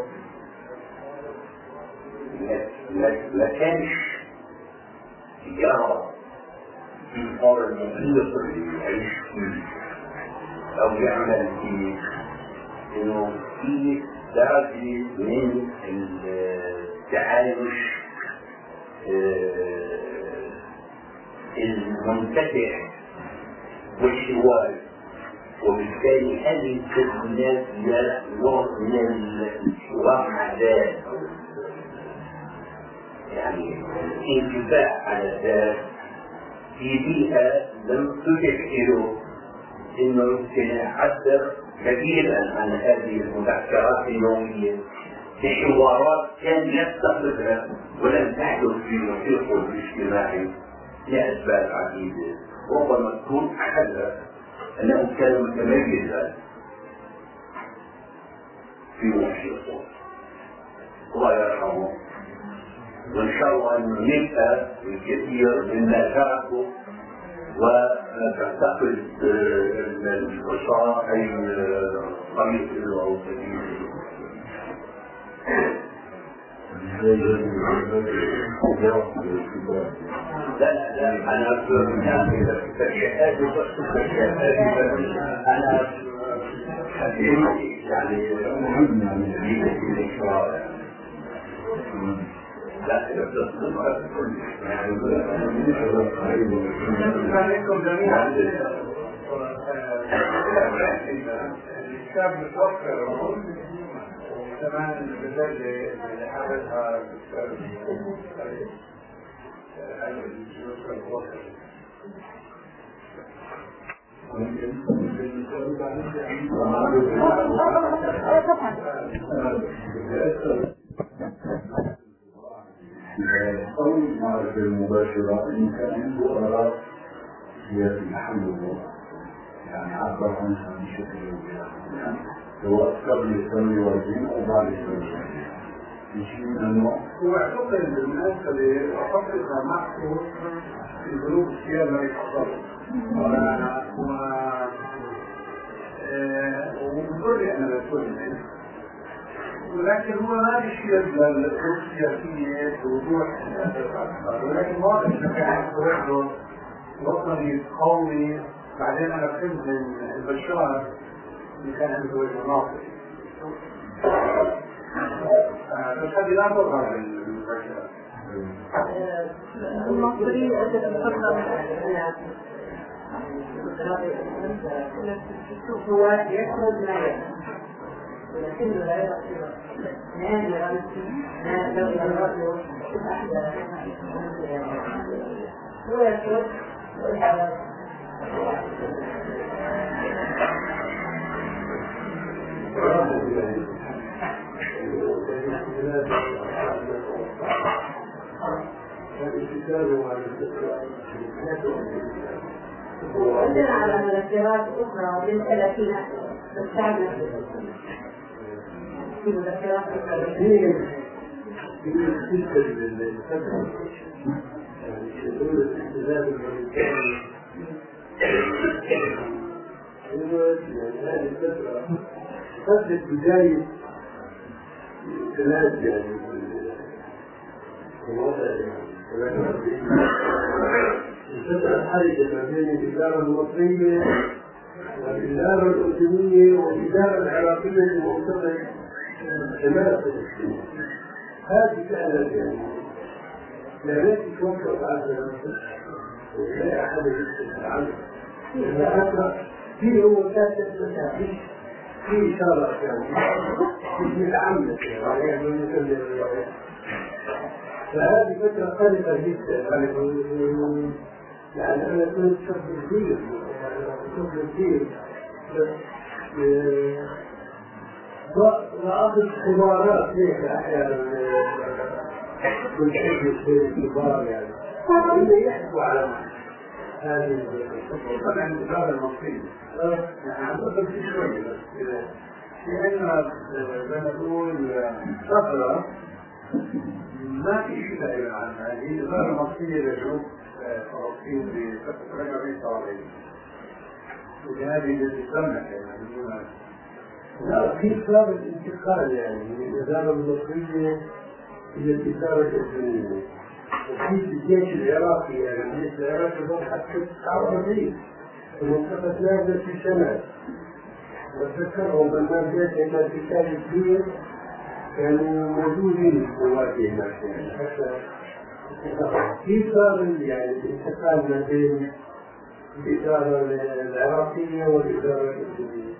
ما كانش يقدر يعيش فيه او يعمل فيه انه فيه درجة من التعايش المنتفع والشوارع، وبالتالي هذه التدخلات لا نوع من الحوار مع ذلك، يعني الانتفاع على ذلك في بيئة لم تفكر انه يمكن ان يحدث كثيرا عن هذه المذكرات اليومية بحوارات كان لا تحدث ولم تحدث في المسيرة الاجتماعي لأسباب عديدة، ربما تكون حدث أنه كان متميزا في مسيرته الله يرحمه، وإن شاء الله أن نلقى الكثير مما تركه وتعتقد القصة أي قميص أو سبيل. أنا كمان البلاد اللي حاولها تكسر أو المعرفة المباشرة إن كان عنده آراء هي محل الوضع، يعني عبر عنها بشكل هو قبل السنة والدين أو بعد السنة يشير من النوع واعتقد بالمناسبة وحقق معه في ظروف السيادة الحصرة ومنظري أنا بكل منه، ولكن هو ما يشير للظروف السياسية بوضوح الأكثر، ولكن واضح أنك عندك وطني قومي. بعدين أنا فهمت من البشار اللي كان عنده وجه ناطق، بس هذه لا تظهر للبشار المصري أجل الفضل من الحياة هو يخرج ما يخرج ولكن لا يخرج نادي رمسي نادي الرجل أحدى هو يخرج والحياة وعندنا على مذكرات أخرى من 30 بالشعب في مذكرات أخرى فترة بداية الثلاث يعني الفترة الحرجة ما بين الإدارة المصرية والإدارة الأردنية والإدارة العراقية المنطقة شمال فلسطين، هذه كانت يعني التي توقف على ولا أحد يسأل عنه، في هو كاتب مساعد في إشارة في العمل يعني مثل فهذه فترة قلقة جدا، يعني أنا كنت شاب كبير وأخذ خبرات ليها أحيانا كنت أجلس كبار يعني اللي يحكوا على هذه طبعا الإدارة المصرية أعتقد في شوية بس لأن بنقول فترة ما في شيء دائما عنها هي الإدارة المصرية لجنوب فلسطين بفترة رجع بيت طوالي وهذه التي تمنع يعني لا في باب الانتقال يعني الإدارة المصرية إلى الإدارة الإسرائيلية وفي الجيش العراقي يعني الجيش العراقي هو حتى 49 وانتفت نازل في الشمال وذكرهم بالمرجع كان في كتاب كبير كانوا موجودين في قواتهم حتى كيف صار يعني الانتقال ما بين الإدارة العراقية والإدارة الإنجليزية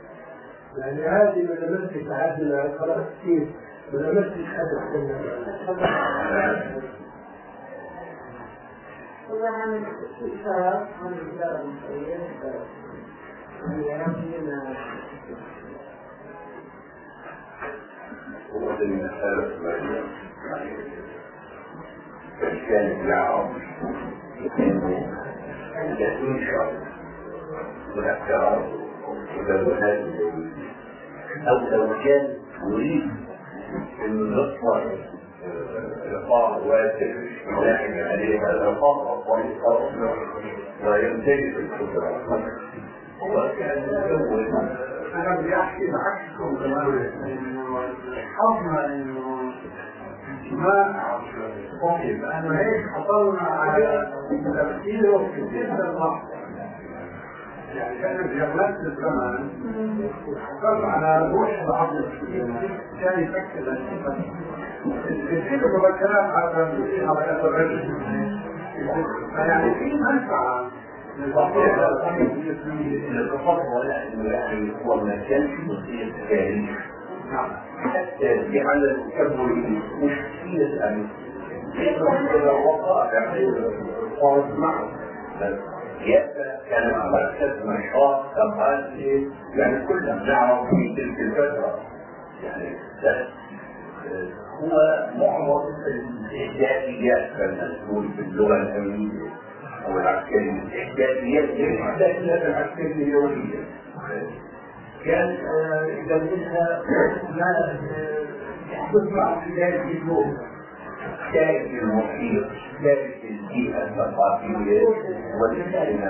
يعني هذه ما لمست عدنا قرأت كثير ما لمست الحدث طبعا الاستفسار عن الإدارة المصرية العراقية وقت من الثالث مريم كانت معهم أن تنشر الأفكار والتباوهات أو لو كان يريد أن نطلع لقاء واسع نحن عليها لقاء وطريقة لا يمتلك القدرة وكان الأول أنا بدي أحكي بعكسكم تماما إنه حظنا إنه ما طيب لأنه هيك حصلنا على تفكيره في تلك اللحظة يعني كانت جغلات الزمن وحصل على روح بعض كان يفكر للشفة يصير مبكرات على الرجل على الرجل يعني في منفعة للبطيئة يعني هو ما كان في مصير تاريخ حتى في عمل التكبر مشكلة أمس يقول الوقع فارض معه يأتى كان مركز نشاط تقالي يعني كلنا نعرف في تلك الفترة يعني هو معرض الإحداثيات فالمسؤول باللغة الأمنية أو العسكرية الإحداثيات غير الإحداثيات العسكرية اليومية كان يدللها ما يحدث مع خلال اليوم شارك المحيط شارك البيئة الثقافية والإسلامية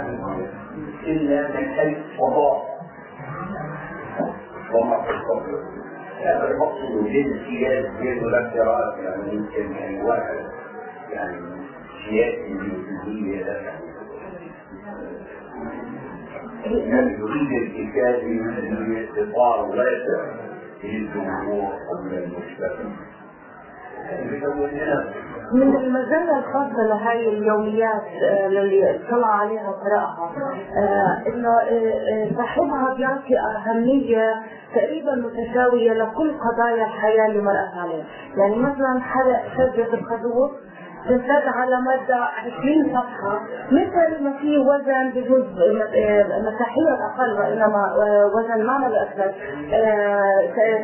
إلا من حيث فضاء وما تستطيع هذا المقصود للسياسة والمبترات يعني يمكن أن واحد يعني سياسة اليومية لا يعني من يريد الكتاب من الاستطار واسع للجمهور قبل المشترك من المجلة الفضلة هاي اليوميات اللي طلع عليها قراءها انه صاحبها بيعطي اهمية تقريبا متساوية لكل قضايا الحياة اللي مرقت عليها يعني مثلا حلق شجرة الخروف تنسد على مدى 20 صفحة مثل ما في وزن بجزء مساحية أقل وإنما وزن معمل أكثر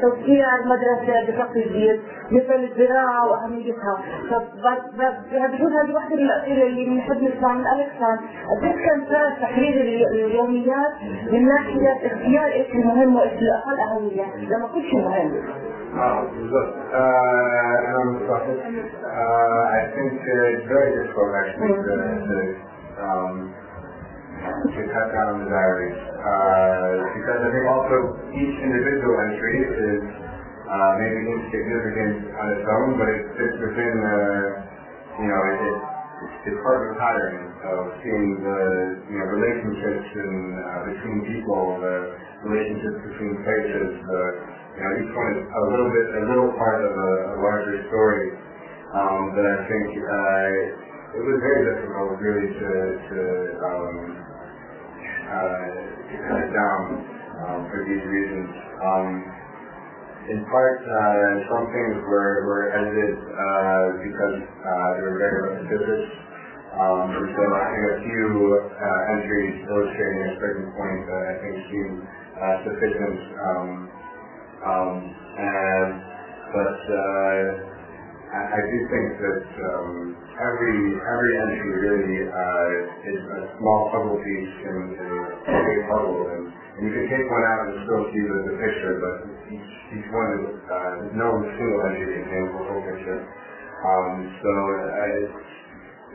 توسيع المدرسة بشكل كبير مثل الزراعة وأهميتها بجوز هذه واحدة من الأسئلة اللي بنحب نسمع من ألكسان قد كان صار تحرير اليوميات من ناحية اختيار إيش المهم وإيش الأقل أهمية لما كل شيء مهم بالضبط أنا متفق I think it's very difficult actually to cut down on the diaries because I think also each individual entry is maybe insignificant on its own, but it fits within the it's part of pattern of seeing the relationships in, between people, the relationships between places. Each one is a little part of a larger story. But I think it was very difficult really to cut it down for these reasons. In part, some things were edited because they were very repetitious. So I think a few entries illustrating a certain point that I think seemed sufficient. I do think that every entry really is a small puzzle piece in a big puzzle, and you can take one out and still see the picture, but each one is no single entry contains the whole picture. So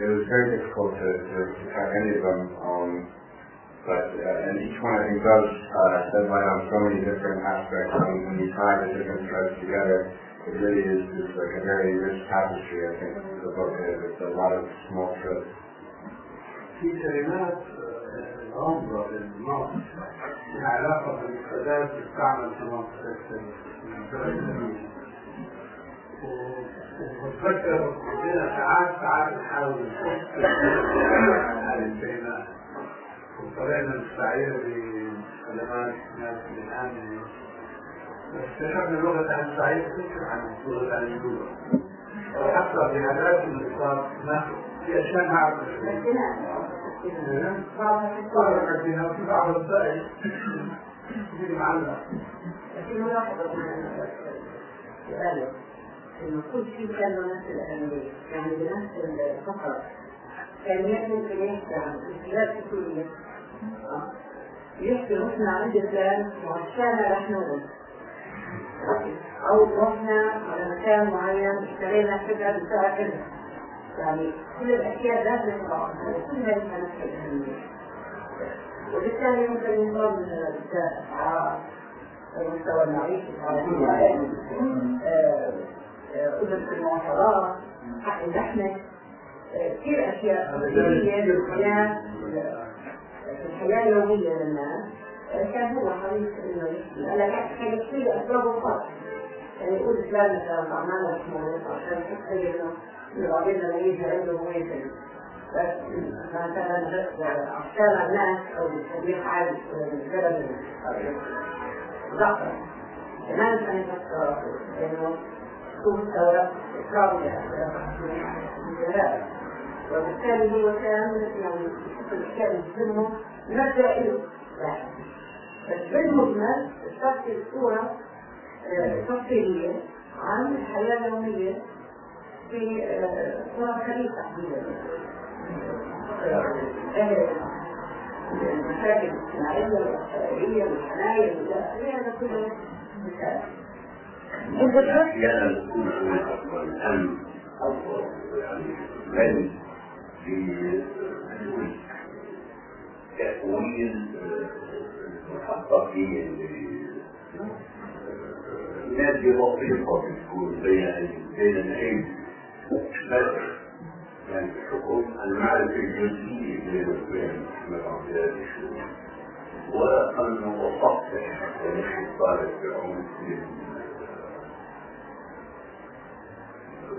it was very difficult to cut any of them, but each one I think does shed light on so many different aspects, and when you tie the different threads together. It really is just like a very rich tapestry, I think, the book is. It's a lot of small threads. العمر للموت العلاقة بالمستدات تستعمل في منطقة المنطقة وبتذكر كلنا ساعات نحاول نفكر على البيانات وطلعنا نستعير بكلمات ناس من آمنين واكتشفنا لغة عن سعيد تكتب عن لغة عن اللغة وحتى بهذا اللي صار في أشياء نعرف طالع فيها في بعض الرسائل تجي معلقة لكن ملاحظة سؤالك إنه كل شيء كان نفس الأهمية يعني بنفس الفقرة كان يمكن أن يحترم اختلاف كلية يحكي رحنا عند فلان وعشانا راح نقول أو رحنا على مكان معين اشترينا حاجة بساعة كذا يعني كل الأشياء لازم تبقى كلها لها نفس الأهمية وبالتالي ممكن نضرب على المستوى المعيشي على المعيشي قدرة المعاشرات حق اللحمة كثير أشياء طبيعية في الحياة اليومية للناس كان هو حريص إنه يحكي أنا حاجة كثير أسباب وخاص يعني يقول فلان مثلا عمالنا بحمانات عشان يحكي إنه العبيد لما يجي عنده مميزة مثلا عشان الناس أو بالتطبيق عالي ولا بالتطبيق ضعفا كمان أنا أفكر إنه مستوى إسرائيلية للجلال وبالتالي هو كان يعني يشوف الأشياء اللي نرجع إله بس بالمجمل تصفي الصورة تفصيلية عن الحياة اليومية في صورة خليفة المشاكل الاجتماعية والأسرائيلية والحناية والأسرائيلية هذا كله مثال الرجال والأمن يعني الغني في تأويل المحققين نادي لطيفة بتكون بين العيد بس يعني بحكم المعرفة الجزئية للمسلم محمد عبد الله الشوري وأن وصفت للحصار العمود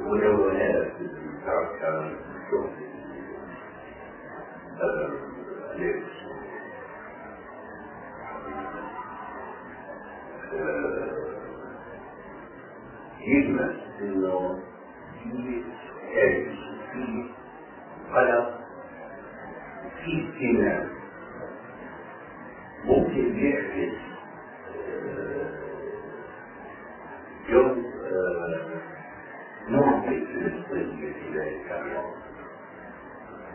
ولو هذا تعكى شغل هذا الليل يجمع انه في حاجة في قلق في اجتماع ممكن يحدث يوم نعطي فلسطين بذلك الوقت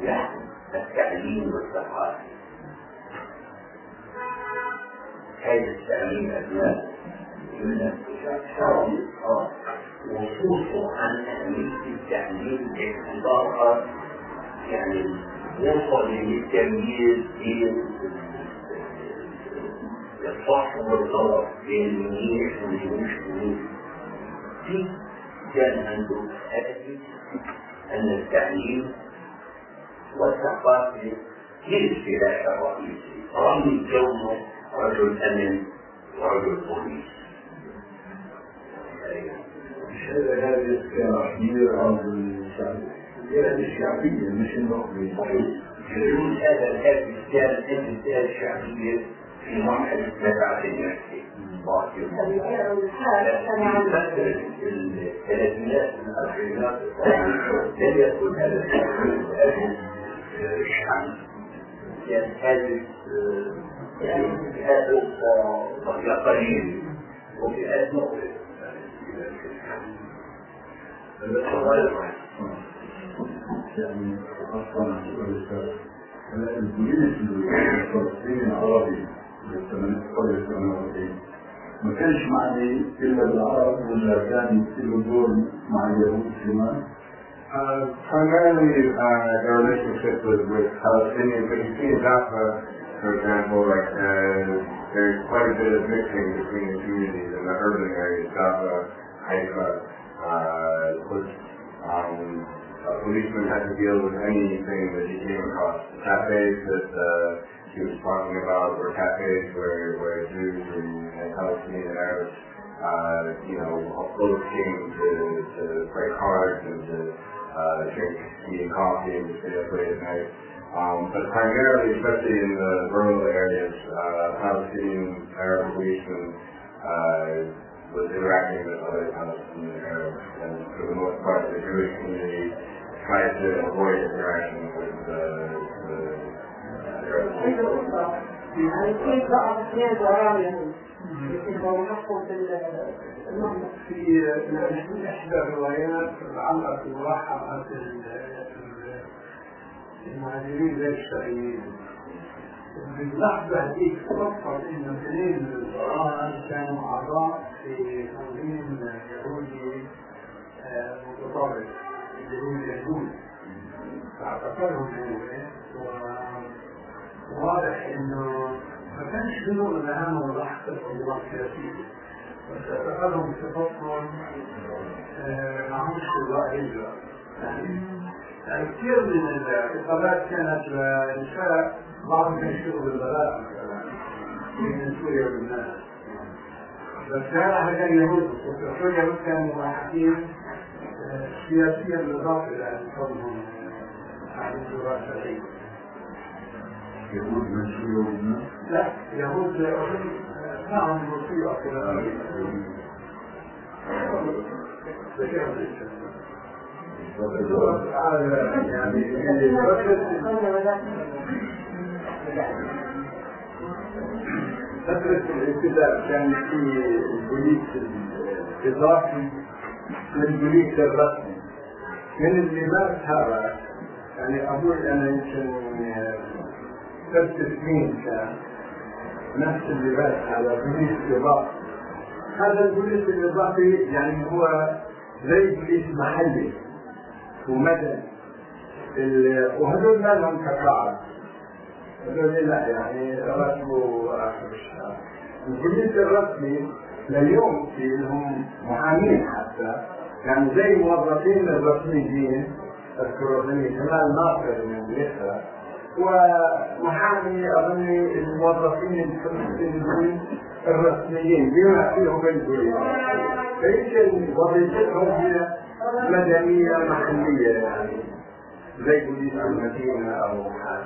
يحدث التعليم والصحافة هذا التعليم أبناء يمنى شرعي وصوصه عن أهمية التعليم باعتبارها يعني وصل للتمييز بين الصح والغلط بين المنيح والمنيح والمنيح كان عنده هذه أن التعليم والثقافة هي السلاح الرئيسي رغم كونه رجل أمن ورجل بوليس. هذا كثير عن الشعبية مش النقمية. جلوس هذا الهاتف كان انتهاء الشعبية في مرحلة مبعث النفسي. الحالة مثل الثلاثينات والأربعينات لم يكن هذا الشعب كان هذا طبيعة قليل وفئات مغرب يعني أصلا البوليس الفلسطيني العربي في ما كانش معي إلا العرب ولا كان يمثلوا دور مع اليهود كمان. Primarily, their relationship was with Palestinians, but you see in Jaffa, for example, like there's quite a bit of mixing between the communities in the urban areas. Jaffa Halima was a policeman had to deal with anything that he came across. Cafes that he was talking about were cafes where Jews and Palestinian Arabs, both came to play cards and to drink tea and coffee and to stay up late at night. But primarily, especially in the rural areas, Palestinian Arab policemen was interacting with other Palestinian Arabs, and for the most part, the Jewish community tried to avoid interaction with the Arabs. المعلمين لا الشرعيين باللحظة هذيك تفكر إن الاثنين الفقراء كانوا أعضاء في تنظيم يهودي متطرف اللي هو اليهود، فاعتقلهم هو وواضح إنه ما كانش منهم الأهم والأحسن والله سياسية، بس اعتقلهم تفكر معهمش الله إلا كثير من العقابات كانت للنساء، بعضهم كان يشتغل بالبلاء مثلا من سوريا ولبنان، بس هذا كان يهود سوريا كانوا ملاحقين سياسيا بالاضافه الى ان كونهم على الدراسه الشرعيه. يهود من سوريا ولبنان؟ لا، يهود معهم مصيبه في الارض. فترة الابتداء كان في البوليس الاضافي والبوليس الرسمي من اللي مارس هذا، يعني اقول انا يمكن 3 سنين كان نفس اللي مارس هذا البوليس الاضافي. هذا البوليس الاضافي يعني هو زي بوليس محلي ومدني، وهذول ما لهم كفاءة، هذول لا يعني راتبوا آخر الشهر. البوليس الرسمي لليوم في لهم محامين حتى، يعني زي موظفين الرسميين، أذكر أظني كمال ناصر من اليسرى، ومحامي أظني الموظفين الرسميين بما فيهم البوليس، فيمكن وظيفتهم هي مدنية محلية يعني زي بوليس المدينة أو